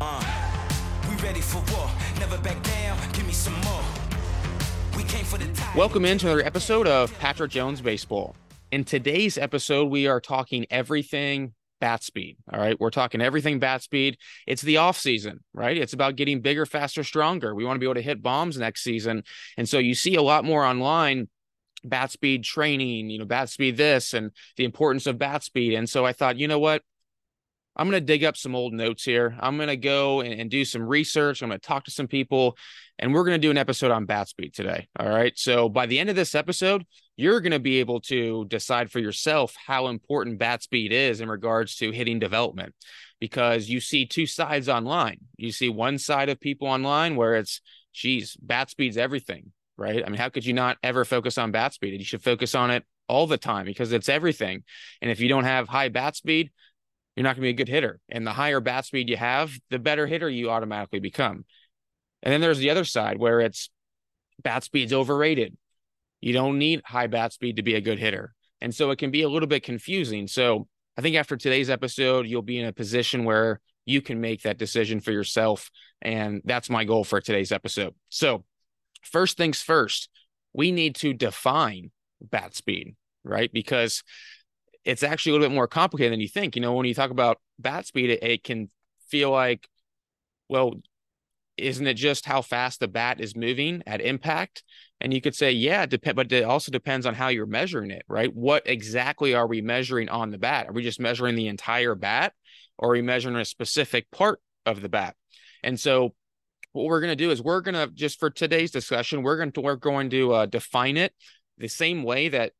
We ready for war, never back down, give me some more. We came for the time. Welcome into another episode of Patrick Jones Baseball. In today's episode, we are talking everything bat speed. All right. We're talking everything bat speed. It's the off season, right? It's about getting bigger, faster, stronger. We want to be able to hit bombs next season. And so you see a lot more online bat speed training, you know, bat speed this and the importance of bat speed. And so I thought, you know what? I'm going to dig up some old notes here. I'm going to go and do some research. I'm going to talk to some people, and we're going to do an episode on bat speed today. All right. So by the end of this episode, you're going to be able to decide for yourself how important bat speed is in regards to hitting development, because you see two sides online. You see one side of people online where it's, geez, bat speed's everything, right? I mean, how could you not ever focus on bat speed? You should focus on it all the time because it's everything. And if you don't have high bat speed, you're not going to be a good hitter. And the higher bat speed you have, the better hitter you automatically become. And then there's the other side where it's bat speed's overrated. You don't need high bat speed to be a good hitter. And so it can be a little bit confusing. So I think after today's episode, you'll be in a position where you can make that decision for yourself. And that's my goal for today's episode. So first things first, we need to define bat speed, right? Because it's actually a little bit more complicated than you think. You know, when you talk about bat speed, it can feel like, well, isn't it just how fast the bat is moving at impact? And you could say, yeah, but it also depends on how you're measuring it, right? What exactly are we measuring on the bat? Are we just measuring the entire bat, or are we measuring a specific part of the bat? And so what we're going to do is we're going to, just for today's discussion, we're going to define it the same way that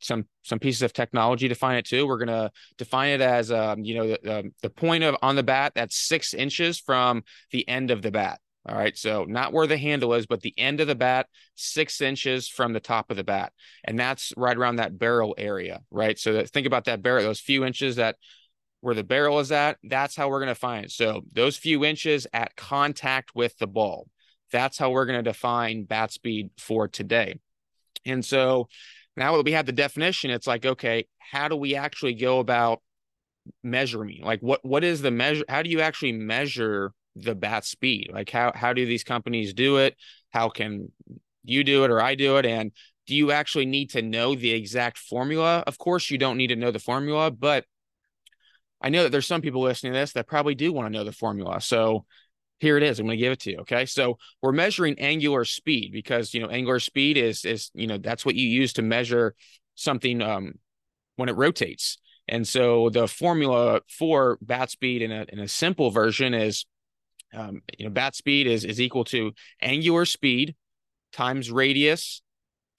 some pieces of technology define it too. We're going to define it as, the point of on the bat, that's 6 inches from the end of the bat. All right. So not where the handle is, but the end of the bat, 6 inches from the top of the bat. And that's right around that barrel area, right? So think about that barrel, those few inches that where the barrel is at, that's how we're going to find it. So those few inches at contact with the ball, that's how we're going to define bat speed for today. And so now that we have the definition, it's like, okay, how do we actually go about measuring? Like what is the measure? How do you actually measure the bat speed? Like how do these companies do it? How can you do it or I do it? And do you actually need to know the exact formula? Of course, you don't need to know the formula, but I know that there's some people listening to this that probably do want to know the formula. So here it is. I'm going to give it to you. Okay. So we're measuring angular speed because, you know, angular speed is, you know, that's what you use to measure something when it rotates. And so the formula for bat speed in a simple version is, bat speed is equal to angular speed times radius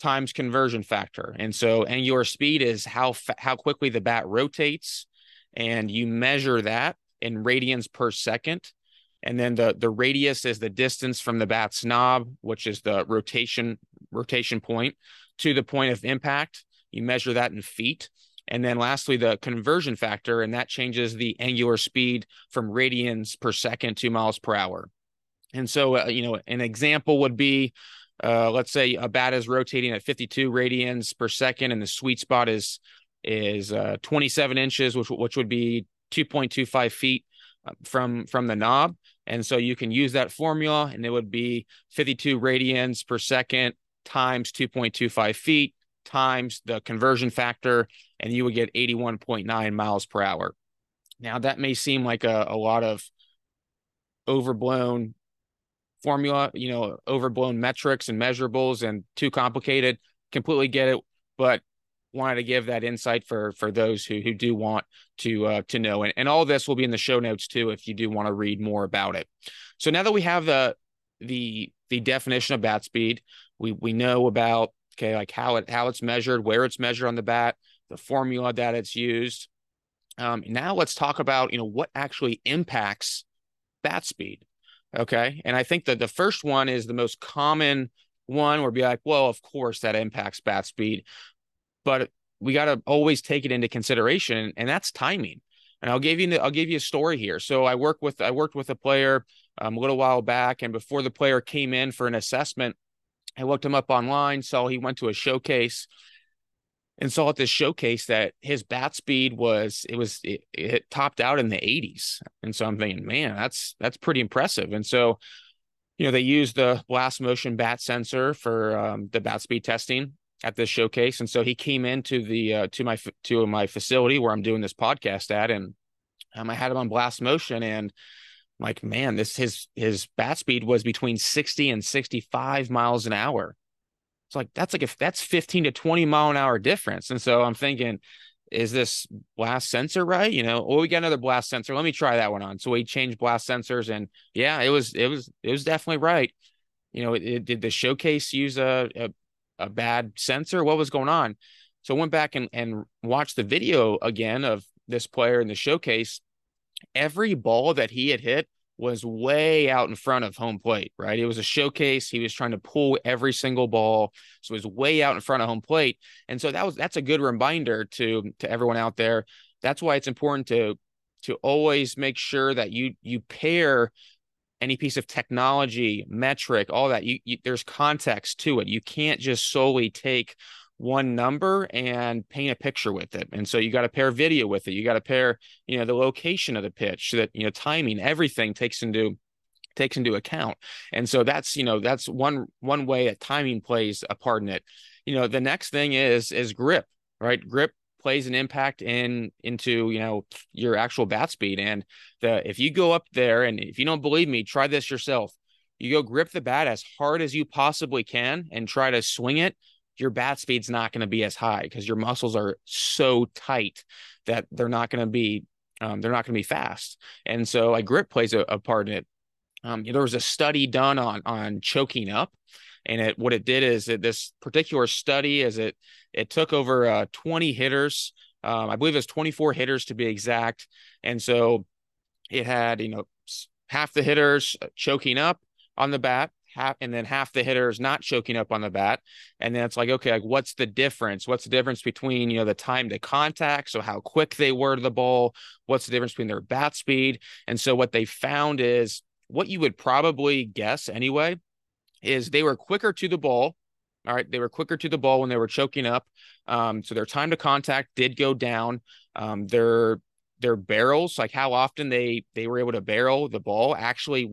times conversion factor. And so angular speed is how quickly the bat rotates, and you measure that in radians per second. And then the radius is the distance from the bat's knob, which is the rotation point, to the point of impact. You measure that in feet. And then lastly, the conversion factor, and that changes the angular speed from radians per second to miles per hour. And so, an example would be, let's say a bat is rotating at 52 radians per second, and the sweet spot is 27 inches, which would be 2.25 feet from the knob. And so you can use that formula, and it would be 52 radians per second times 2.25 feet times the conversion factor, and you would get 81.9 miles per hour. Now that may seem like a lot of overblown formula, you know, overblown metrics and measurables and too complicated, completely get it, but wanted to give that insight for those who do want to know. And all this will be in the show notes too, if you do want to read more about it. So now that we have the definition of bat speed, we know about, okay, like how it's measured, where it's measured on the bat, the formula that it's used. Now let's talk about, what actually impacts bat speed. Okay. And I think that the first one is the most common one, where be like, well, of course that impacts bat speed. But we got to always take it into consideration, and that's timing. And I'll give you a story here. So I worked with a player a little while back, and before the player came in for an assessment, I looked him up online, saw he went to a showcase, and saw at this showcase that his bat speed was, it topped out in the 80s. And so I'm thinking, man, that's pretty impressive. And so, you know, they used the Blast Motion bat sensor for the bat speed testing at this showcase. And so he came into the, to my facility where I'm doing this podcast at, and I had him on Blast Motion, and I'm like, man, his bat speed was between 60 and 65 miles an hour. It's like, that's 15 to 20 mile an hour difference. And so I'm thinking, is this blast sensor right? You know, oh, we got another blast sensor. Let me try that one on. So we changed blast sensors, and yeah, it was definitely right. You know, did the showcase use a bad sensor? What was going on? So I went back and watched the video again of this player in the showcase. Every ball that he had hit was way out in front of home plate, right? It was a showcase. He was trying to pull every single ball. So it was way out in front of home plate. And so that's a good reminder to everyone out there. That's why it's important to always make sure that you pair any piece of technology, metric, all that. There's context to it. You can't just solely take one number and paint a picture with it. And so you got to pair video with it. You got to pair, you know, the location of the pitch, so that, you know, timing, everything takes into account. And so that's, you know, that's one way that timing plays a part in it. You know, the next thing is grip, right? Grip plays an impact into, you know, your actual bat speed. And if you go up there, and if you don't believe me, try this yourself. You go grip the bat as hard as you possibly can and try to swing it. Your bat speed's not going to be as high because your muscles are so tight that they're not going to be fast. And so like grip plays a part in it. There was a study done on choking up, and what it did is that this particular study is it took over 20 hitters. I believe it was 24 hitters to be exact. And so it had, you know, half the hitters choking up on the bat, and then half the hitters not choking up on the bat. And then it's like, okay, like what's the difference? What's the difference between, you know, the time to contact? So how quick they were to the ball, what's the difference between their bat speed? And so what they found is what you would probably guess anyway, is they were quicker to the ball. All right. They were quicker to the ball when they were choking up. So their time to contact did go down. Their barrels, like how often they were able to barrel the ball, actually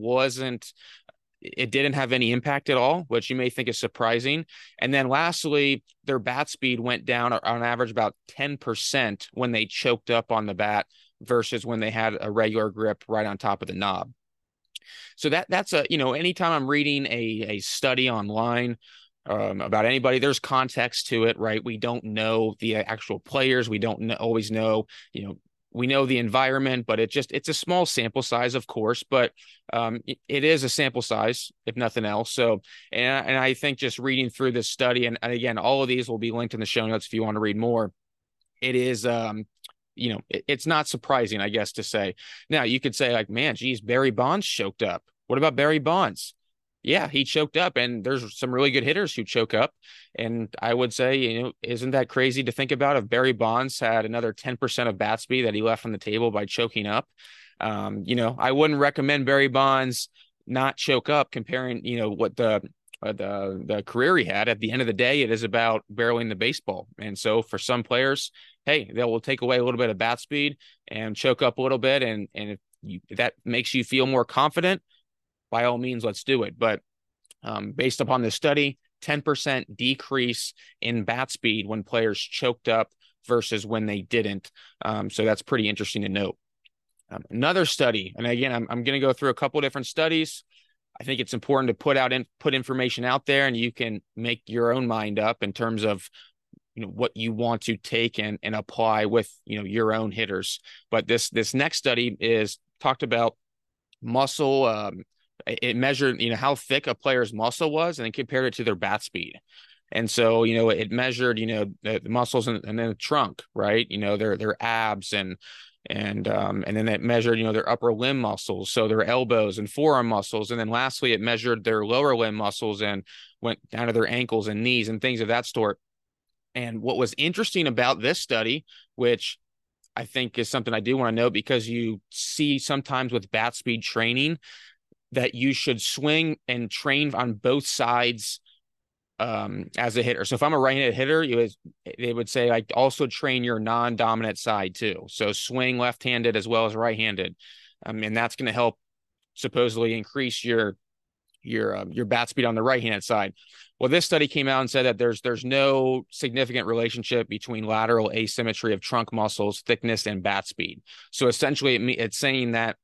it didn't have any impact at all, which you may think is surprising. And then lastly, their bat speed went down on average about 10% when they choked up on the bat versus when they had a regular grip right on top of the knob. So that's a, you know, anytime I'm reading a study online about anybody, there's context to it, right? We don't know the actual players. We don't always know, you know, we know the environment, but it's a small sample size, of course, but it is a sample size, if nothing else. So, and I think just reading through this study, and again, all of these will be linked in the show notes if you want to read more. It is, you know, it's not surprising, I guess, to say. Now you could say like, man, geez, Barry Bonds choked up. What about Barry Bonds? Yeah, he choked up, and there's some really good hitters who choke up. And I would say, you know, isn't that crazy to think about if Barry Bonds had another 10% of bat speed that he left on the table by choking up? You know, I wouldn't recommend Barry Bonds not choke up comparing, you know, what the career he had. At the end of the day, it is about barreling the baseball. And so for some players, hey, they will take away a little bit of bat speed and choke up a little bit. And if that makes you feel more confident, by all means, let's do it. But based upon this study, 10% decrease in bat speed when players choked up versus when they didn't. So that's pretty interesting to note. Another study, and again, I'm going to go through a couple of different studies. I think it's important to put information out there, and you can make your own mind up in terms of, you know, what you want to take and apply with, you know, your own hitters. But this next study is talked about muscle. It measured, you know, how thick a player's muscle was, and then compared it to their bat speed. And so, you know, it measured, you know, the muscles and then the trunk, right? You know, their abs and then it measured, you know, their upper limb muscles. So their elbows and forearm muscles. And then lastly, it measured their lower limb muscles and went down to their ankles and knees and things of that sort. And what was interesting about this study, which I think is something I do want to know, because you see sometimes with bat speed training, that you should swing and train on both sides as a hitter. So if I'm a right-handed hitter, they would say, like, also train your non-dominant side too. So swing left-handed as well as right-handed. And that's going to help supposedly increase your bat speed on the right-handed side. Well, this study came out and said that there's no significant relationship between lateral asymmetry of trunk muscles, thickness, and bat speed. So essentially it's saying that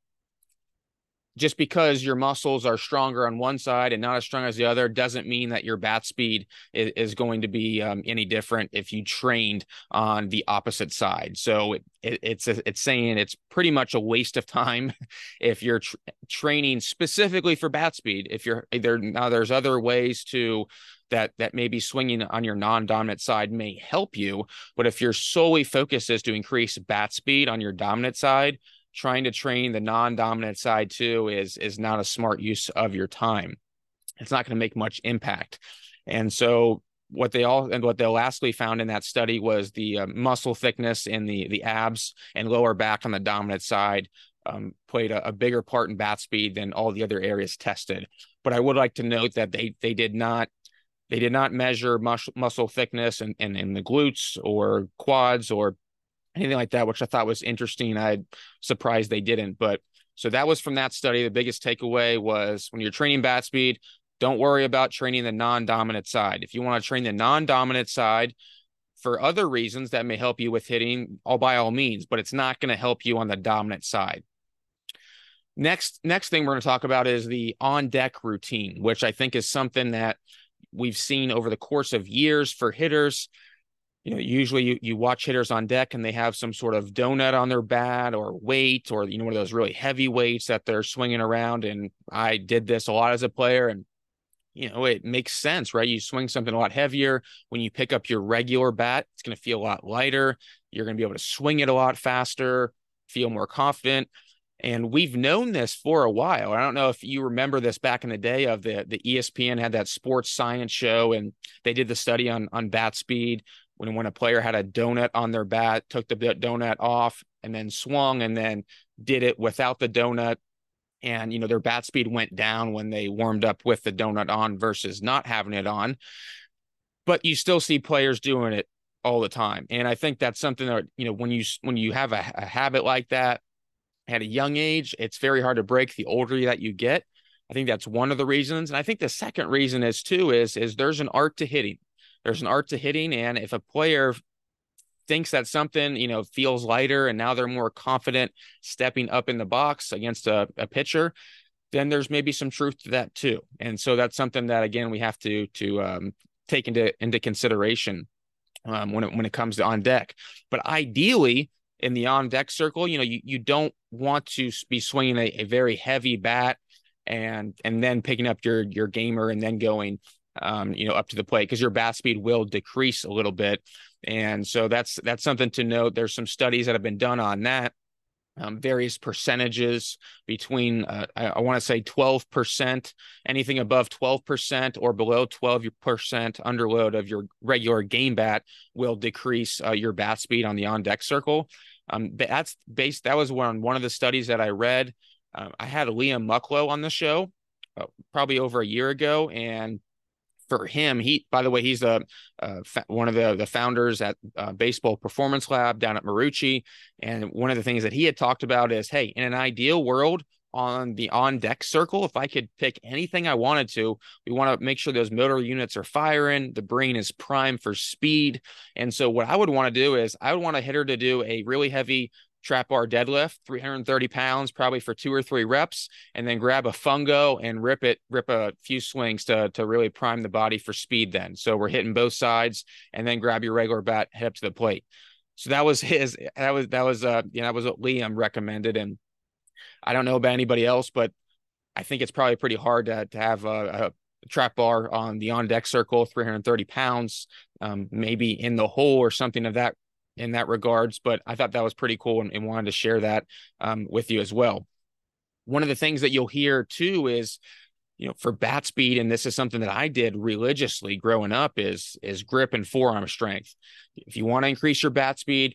just because your muscles are stronger on one side and not as strong as the other doesn't mean that your bat speed is going to be any different if you trained on the opposite side. So it's saying it's pretty much a waste of time if you're training specifically for bat speed. If you're there, now there's other ways to that maybe swinging on your non-dominant side may help you, but if your solely focus is to increase bat speed on your dominant side, trying to train the non-dominant side too is not a smart use of your time. It's not going to make much impact. And so what they lastly found in that study was the muscle thickness in the abs and lower back on the dominant side played a bigger part in bat speed than all the other areas tested. But I would like to note that they did not measure muscle thickness in the glutes or quads or anything like that, which I thought was interesting. I'm surprised they didn't. But so that was from that study. The biggest takeaway was when you're training bat speed, don't worry about training the non-dominant side. If you want to train the non-dominant side for other reasons that may help you with hitting, by all means, but it's not going to help you on the dominant side. Next thing we're going to talk about is the on-deck routine, which I think is something that we've seen over the course of years for hitters. You know, usually you watch hitters on deck and they have some sort of donut on their bat or weight or, you know, one of those really heavy weights that they're swinging around. And I did this a lot as a player and, you know, it makes sense, right? You swing something a lot heavier. When you pick up your regular bat, it's going to feel a lot lighter. You're going to be able to swing it a lot faster, feel more confident. And we've known this for a while. I don't know if you remember this back in the day of the ESPN had that sports science show and they did the study on bat speed. When a player had a donut on their bat, took the donut off and then swung and then did it without the donut. And, you know, their bat speed went down when they warmed up with the donut on versus not having it on. But you still see players doing it all the time. And I think that's something that, you know, when you have a habit like that at a young age, it's very hard to break the older that you get. I think that's one of the reasons. And I think the second reason is too, is there's an art to hitting. There's an art to hitting, and if a player thinks that something, you know, feels lighter and now they're more confident stepping up in the box against a pitcher, then there's maybe some truth to that too. And so that's something that, again, we have to take into consideration when it comes to on deck. But ideally, in the on deck circle, you know, you don't want to be swinging a very heavy bat and then picking up your gamer and then going you know, up to the plate, because your bat speed will decrease a little bit. And so that's something to note. There's some studies that have been done on that, various percentages between, I want to say 12%, anything above 12% or below 12% underload of your regular game bat will decrease your bat speed on the on-deck circle. That was one of the studies that I read. I had Liam Mucklow on the show probably over a year ago, and for him, by the way, he's one of the founders at Baseball Performance Lab down at Marucci. And one of the things that he had talked about is, hey, in an ideal world on the on-deck circle, if I could pick anything I wanted to, we want to make sure those motor units are firing, the brain is primed for speed. And so what I would want to do is I would want a hitter to do a really heavy trap bar deadlift, 330 pounds, probably for 2 or 3 reps, and then grab a fungo and rip a few swings to really prime the body for speed then. So we're hitting both sides, and then grab your regular bat, head up to the plate. So that was what Liam recommended. And I don't know about anybody else, but I think it's probably pretty hard to have a trap bar on the on-deck circle, 330 pounds, maybe in the hole or something of that in that regards, but I thought that was pretty cool and wanted to share that with you as well. One of the things that you'll hear too is, you know, for bat speed, and this is something that I did religiously growing up, is grip and forearm strength. If you want to increase your bat speed,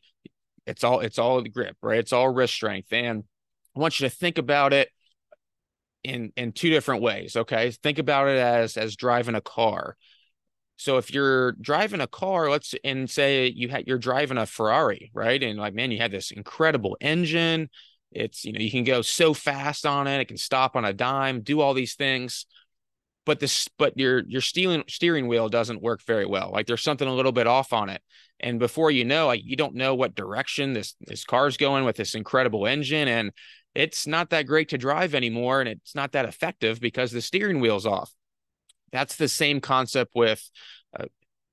it's all the grip, right? It's all wrist strength. And I want you to think about it in 2 different ways. Okay. Think about it as driving a car. So if you're driving a car, say you're driving a Ferrari, right? And like, man, you have this incredible engine. It's, you know, you can go so fast on it. It can stop on a dime, do all these things. But your steering wheel doesn't work very well. Like there's something a little bit off on it. And before you know, like you don't know what direction this car's going with this incredible engine. And it's not that great to drive anymore. And it's not that effective because the steering wheel's off. That's the same concept with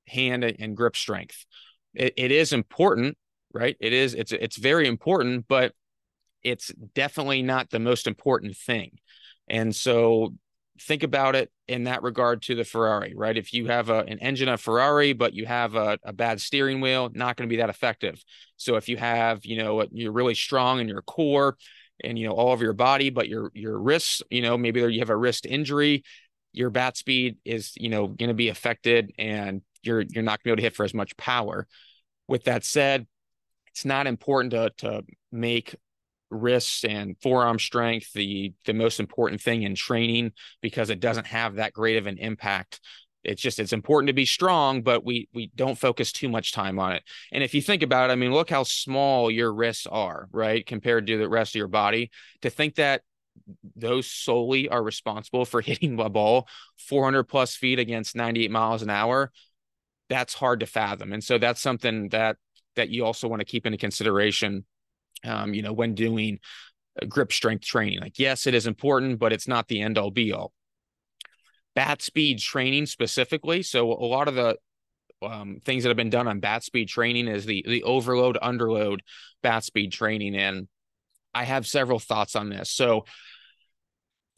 hand and grip strength. It is important, right? It's very important, but it's definitely not the most important thing. And so think about it in that regard to the Ferrari, right? If you have an engine of Ferrari, but you have a bad steering wheel, not going to be that effective. So if you have, you know, you're really strong in your core and, you know, all of your body, but your wrists, you know, maybe you have a wrist injury, your bat speed is, you know, going to be affected and you're not going to be able to hit for as much power. With that said, it's not important to make wrists and forearm strength the most important thing in training because it doesn't have that great of an impact. It's important to be strong, but we don't focus too much time on it. And if you think about it, I mean, look how small your wrists are, right? Compared to the rest of your body. To think that those solely are responsible for hitting a ball 400 plus feet against 98 miles an hour, that's hard to fathom. And so that's something that you also want to keep into consideration, you know, when doing grip strength training. Like, yes, it is important, but it's not the end all be all. Bat speed training specifically. So a lot of the things that have been done on bat speed training is the overload, underload bat speed training. And I have several thoughts on this. So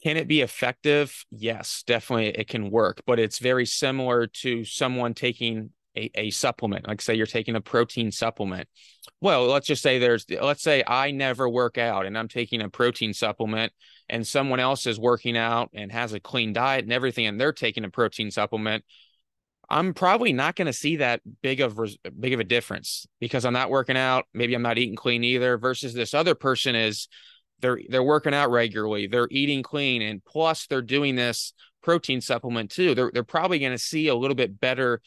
can it be effective? Yes, definitely it can work, but it's very similar to someone taking a supplement. Like say you're taking a protein supplement. Well, let's say I never work out and I'm taking a protein supplement and someone else is working out and has a clean diet and everything, and they're taking a protein supplement. I'm probably not going to see that big of a difference because I'm not working out. Maybe I'm not eating clean either versus this other person is they're working out regularly. They're eating clean. And plus they're doing this protein supplement too. They're probably going to see a little bit better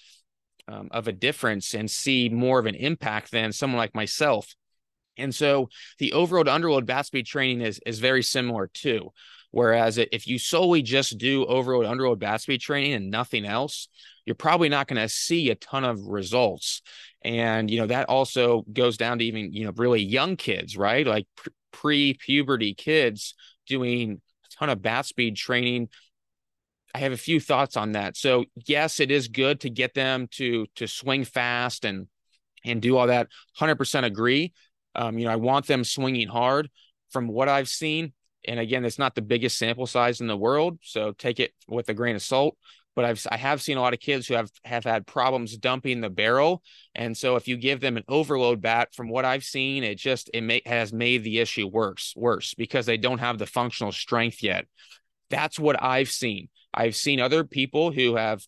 of a difference and see more of an impact than someone like myself. And so the overload underload bat speed training is very similar too. Whereas if you solely just do overload underload bat speed training and nothing else, you're probably not going to see a ton of results. And, you know, that also goes down to even, you know, really young kids, right? Like pre-puberty kids doing a ton of bat speed training. I have a few thoughts on that. So yes, it is good to get them to swing fast and do all that. 100% agree. You know, I want them swinging hard from what I've seen. And again, it's not the biggest sample size in the world, so take it with a grain of salt. But I have seen a lot of kids who have had problems dumping the barrel. And so if you give them an overload bat, from what I've seen, it has made the issue worse because they don't have the functional strength yet. That's what I've seen. I've seen other people who have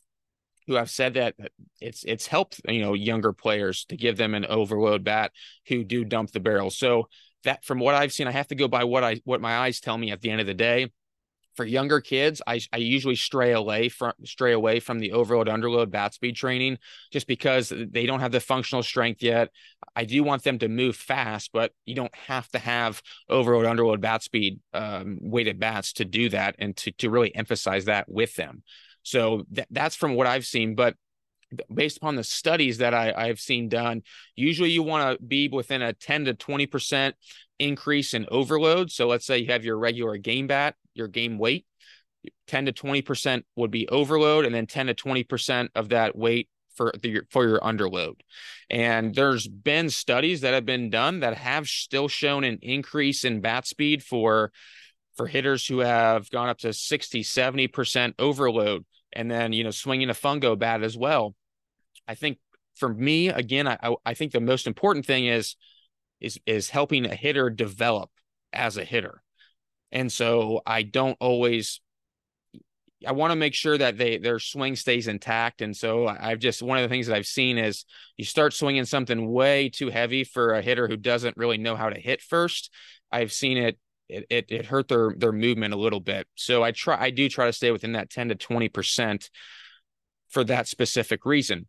said that it's helped, you know, younger players to give them an overload bat who do dump the barrel. So that, from what I've seen, I have to go by what my eyes tell me at the end of the day. For younger kids, I usually stray away from the overload underload bat speed training just because they don't have the functional strength yet. I do want them to move fast, but you don't have to have overload underload bat speed weighted bats to do that and to really emphasize that with them. So that's from what I've seen, but based upon the studies that I've seen done, usually you want to be within a 10 to 20% increase in overload. So let's say you have your regular game bat, your game weight, 10 to 20% would be overload, and then 10 to 20% of that weight for your underload. And there's been studies that have been done that have still shown an increase in bat speed for hitters who have gone up to 60, 70% overload, and then, you know, swinging a fungo bat as well. I think for me, again, I think the most important thing is helping a hitter develop as a hitter. And so I want to make sure that their swing stays intact. And so one of the things that I've seen is you start swinging something way too heavy for a hitter who doesn't really know how to hit first. I've seen it hurt their movement a little bit. So I do try to stay within that 10 to 20% for that specific reason.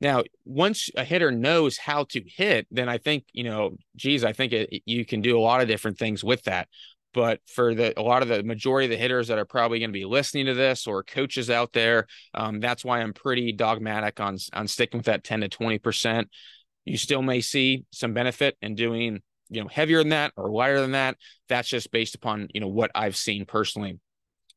Now, once a hitter knows how to hit, then I think, you know, geez, I think you can do a lot of different things with that. But for a lot of the majority of the hitters that are probably going to be listening to this, or coaches out there, that's why I'm pretty dogmatic on sticking with that 10 to 20%. You still may see some benefit in doing, you know, heavier than that or lighter than that. That's just based upon, you know, what I've seen personally.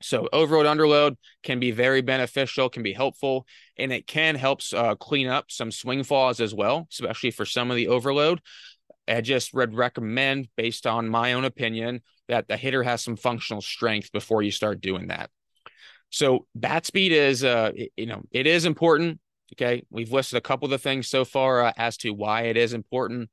So overload, underload can be very beneficial, can be helpful, and it can help clean up some swing falls as well, especially for some of the overload. I just would recommend, based on my own opinion, that the hitter has some functional strength before you start doing that. So bat speed is, you know, it is important. Okay, we've listed a couple of the things so far as to why it is important.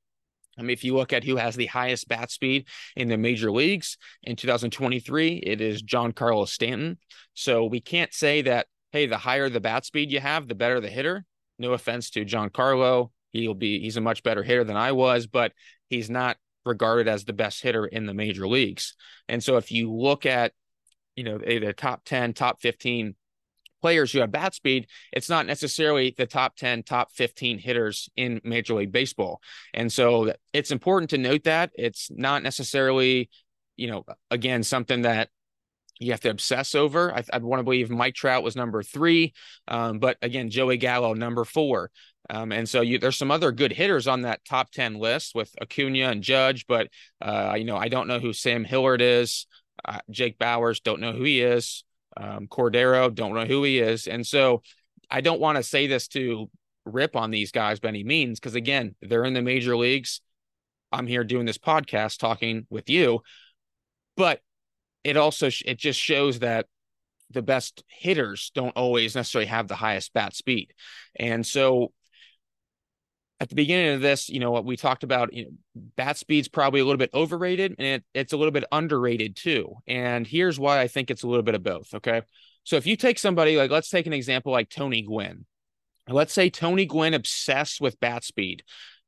I mean, if you look at who has the highest bat speed in the major leagues in 2023, it is Giancarlo Stanton. So we can't say that, hey, the higher the bat speed you have, the better the hitter. No offense to Giancarlo. He's a much better hitter than I was, but he's not regarded as the best hitter in the major leagues. And so if you look at, you know, the top 10, top 15 players who have bat speed, it's not necessarily the top 10, top 15 hitters in Major League Baseball. And so it's important to note that it's not necessarily, you know, again, something that you have to obsess over. I'd want to believe Mike Trout was number 3, but again, Joey Gallo, number 4. And so there's some other good hitters on that top 10 list with Acuna and Judge, but, you know, I don't know who Sam Hillard is. Jake Bowers, don't know who he is. Cordero, don't know who he is. And so I don't want to say this to rip on these guys by any means, because again, they're in the major leagues. I'm here doing this podcast talking with you, but it also, it just shows that the best hitters don't always necessarily have the highest bat speed. And so at the beginning of this, you know, what we talked about, you know, bat speed's probably a little bit overrated, and it's a little bit underrated too. And here's why I think it's a little bit of both. Okay. So if you take somebody like, let's take an example like Tony Gwynn. Let's say Tony Gwynn obsessed with bat speed,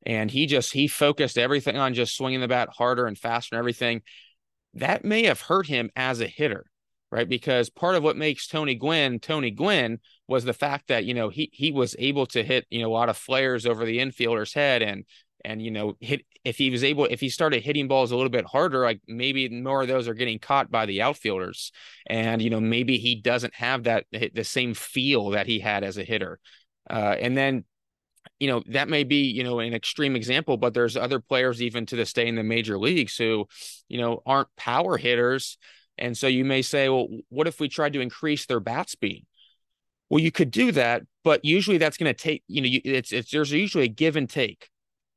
and he focused everything on just swinging the bat harder and faster and everything. That may have hurt him as a hitter, right? Because part of what makes Tony Gwynn was the fact that, you know, he was able to hit, you know, a lot of flares over the infielder's head, and, you know, if he started hitting balls a little bit harder, like maybe more of those are getting caught by the outfielders. And, you know, maybe he doesn't have the same feel that he had as a hitter. And then, you know, that may be, you know, an extreme example, but there's other players even to this day in the major leagues who, you know, aren't power hitters. And so you may say, well, what if we tried to increase their bat speed? Well, you could do that, but usually that's going to take, you know, there's usually a give and take.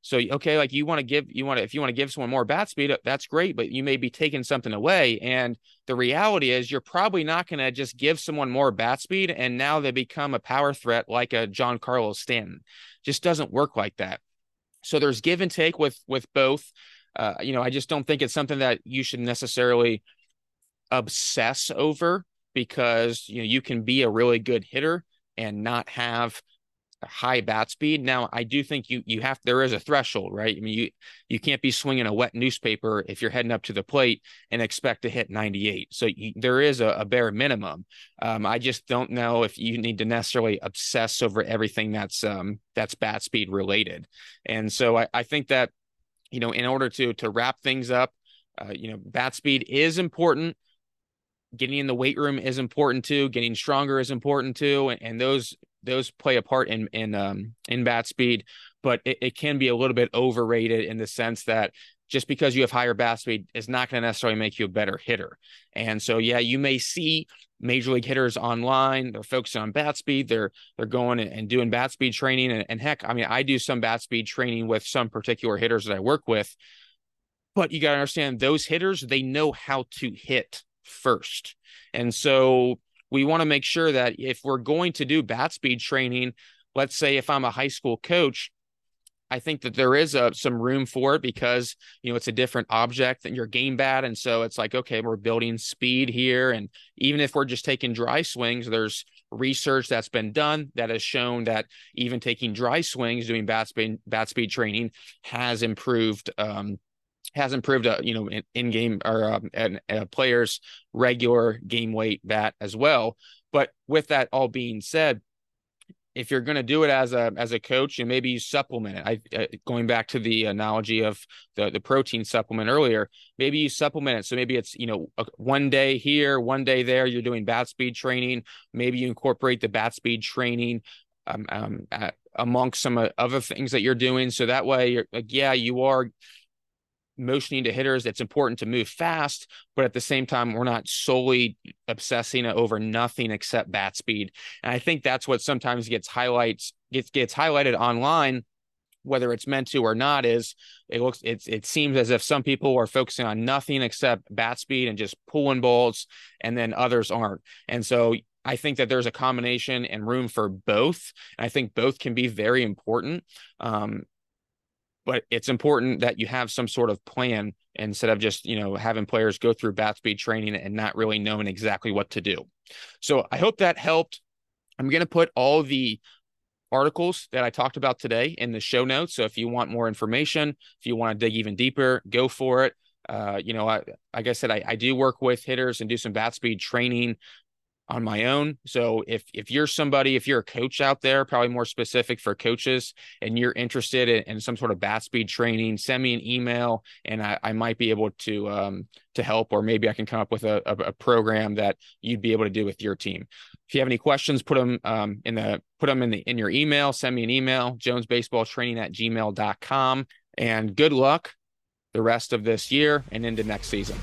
So, okay, like if you want to give someone more bat speed, that's great, but you may be taking something away. And the reality is you're probably not going to just give someone more bat speed and now they become a power threat like a Giancarlo Stanton. Just doesn't work like that. So there's give and take with both. You know, I just don't think it's something that you should necessarily obsess over, because, you know, you can be a really good hitter and not have a high bat speed. Now, I do think there is a threshold, right? I mean, you can't be swinging a wet newspaper if you're heading up to the plate and expect to hit 98. So there is a bare minimum. I just don't know if you need to necessarily obsess over everything that's bat speed related. And so I think that, you know, in order to wrap things up, you know, bat speed is important. Getting in the weight room is important too. Getting stronger is important too. And those play a part in bat speed, but it can be a little bit overrated in the sense that just because you have higher bat speed is not going to necessarily make you a better hitter. And so, yeah, you may see major league hitters online. They're focusing on bat speed. They're going and doing bat speed training. And heck, I mean, I do some bat speed training with some particular hitters that I work with, but you got to understand those hitters, they know how to hit first. And so we want to make sure that if we're going to do bat speed training, let's say if I'm a high school coach, I think that there is some room for it, because, you know, it's a different object than your game bat. And so it's like, okay, we're building speed here. And even if we're just taking dry swings, there's research that's been done that has shown that even taking dry swings, doing bat speed training has improved, you know, in-game or a player's regular game weight bat as well. But with that all being said, if you're going to do it as a coach, and maybe you supplement it, going back to the analogy of the protein supplement earlier, maybe you supplement it. So maybe it's, one day here, one day there, you're doing bat speed training. Maybe you incorporate the bat speed training amongst some other things that you're doing. So that way you're like, yeah, you are motioning to hitters. It's important to move fast, but at the same time, we're not solely obsessing over nothing except bat speed. And I think that's what sometimes gets highlighted online, whether it's meant to or not, is it seems as if some people are focusing on nothing except bat speed and just pulling balls, and then others aren't. And so I think that there's a combination and room for both. And I think both can be very important. But it's important that you have some sort of plan instead of just, having players go through bat speed training and not really knowing exactly what to do. So I hope that helped. I'm going to put all the articles that I talked about today in the show notes. So if you want more information, if you want to dig even deeper, go for it. Like I said, I do work with hitters and do some bat speed training on my own. So if you're a coach out there, probably more specific for coaches, and you're interested in some sort of bat speed training, send me an email, and I might be able to help, or maybe I can come up with a program that you'd be able to do with your team. If you have any questions, put them in your email. Send me an email, JonesBaseballTraining@gmail.com, and good luck the rest of this year and into next season.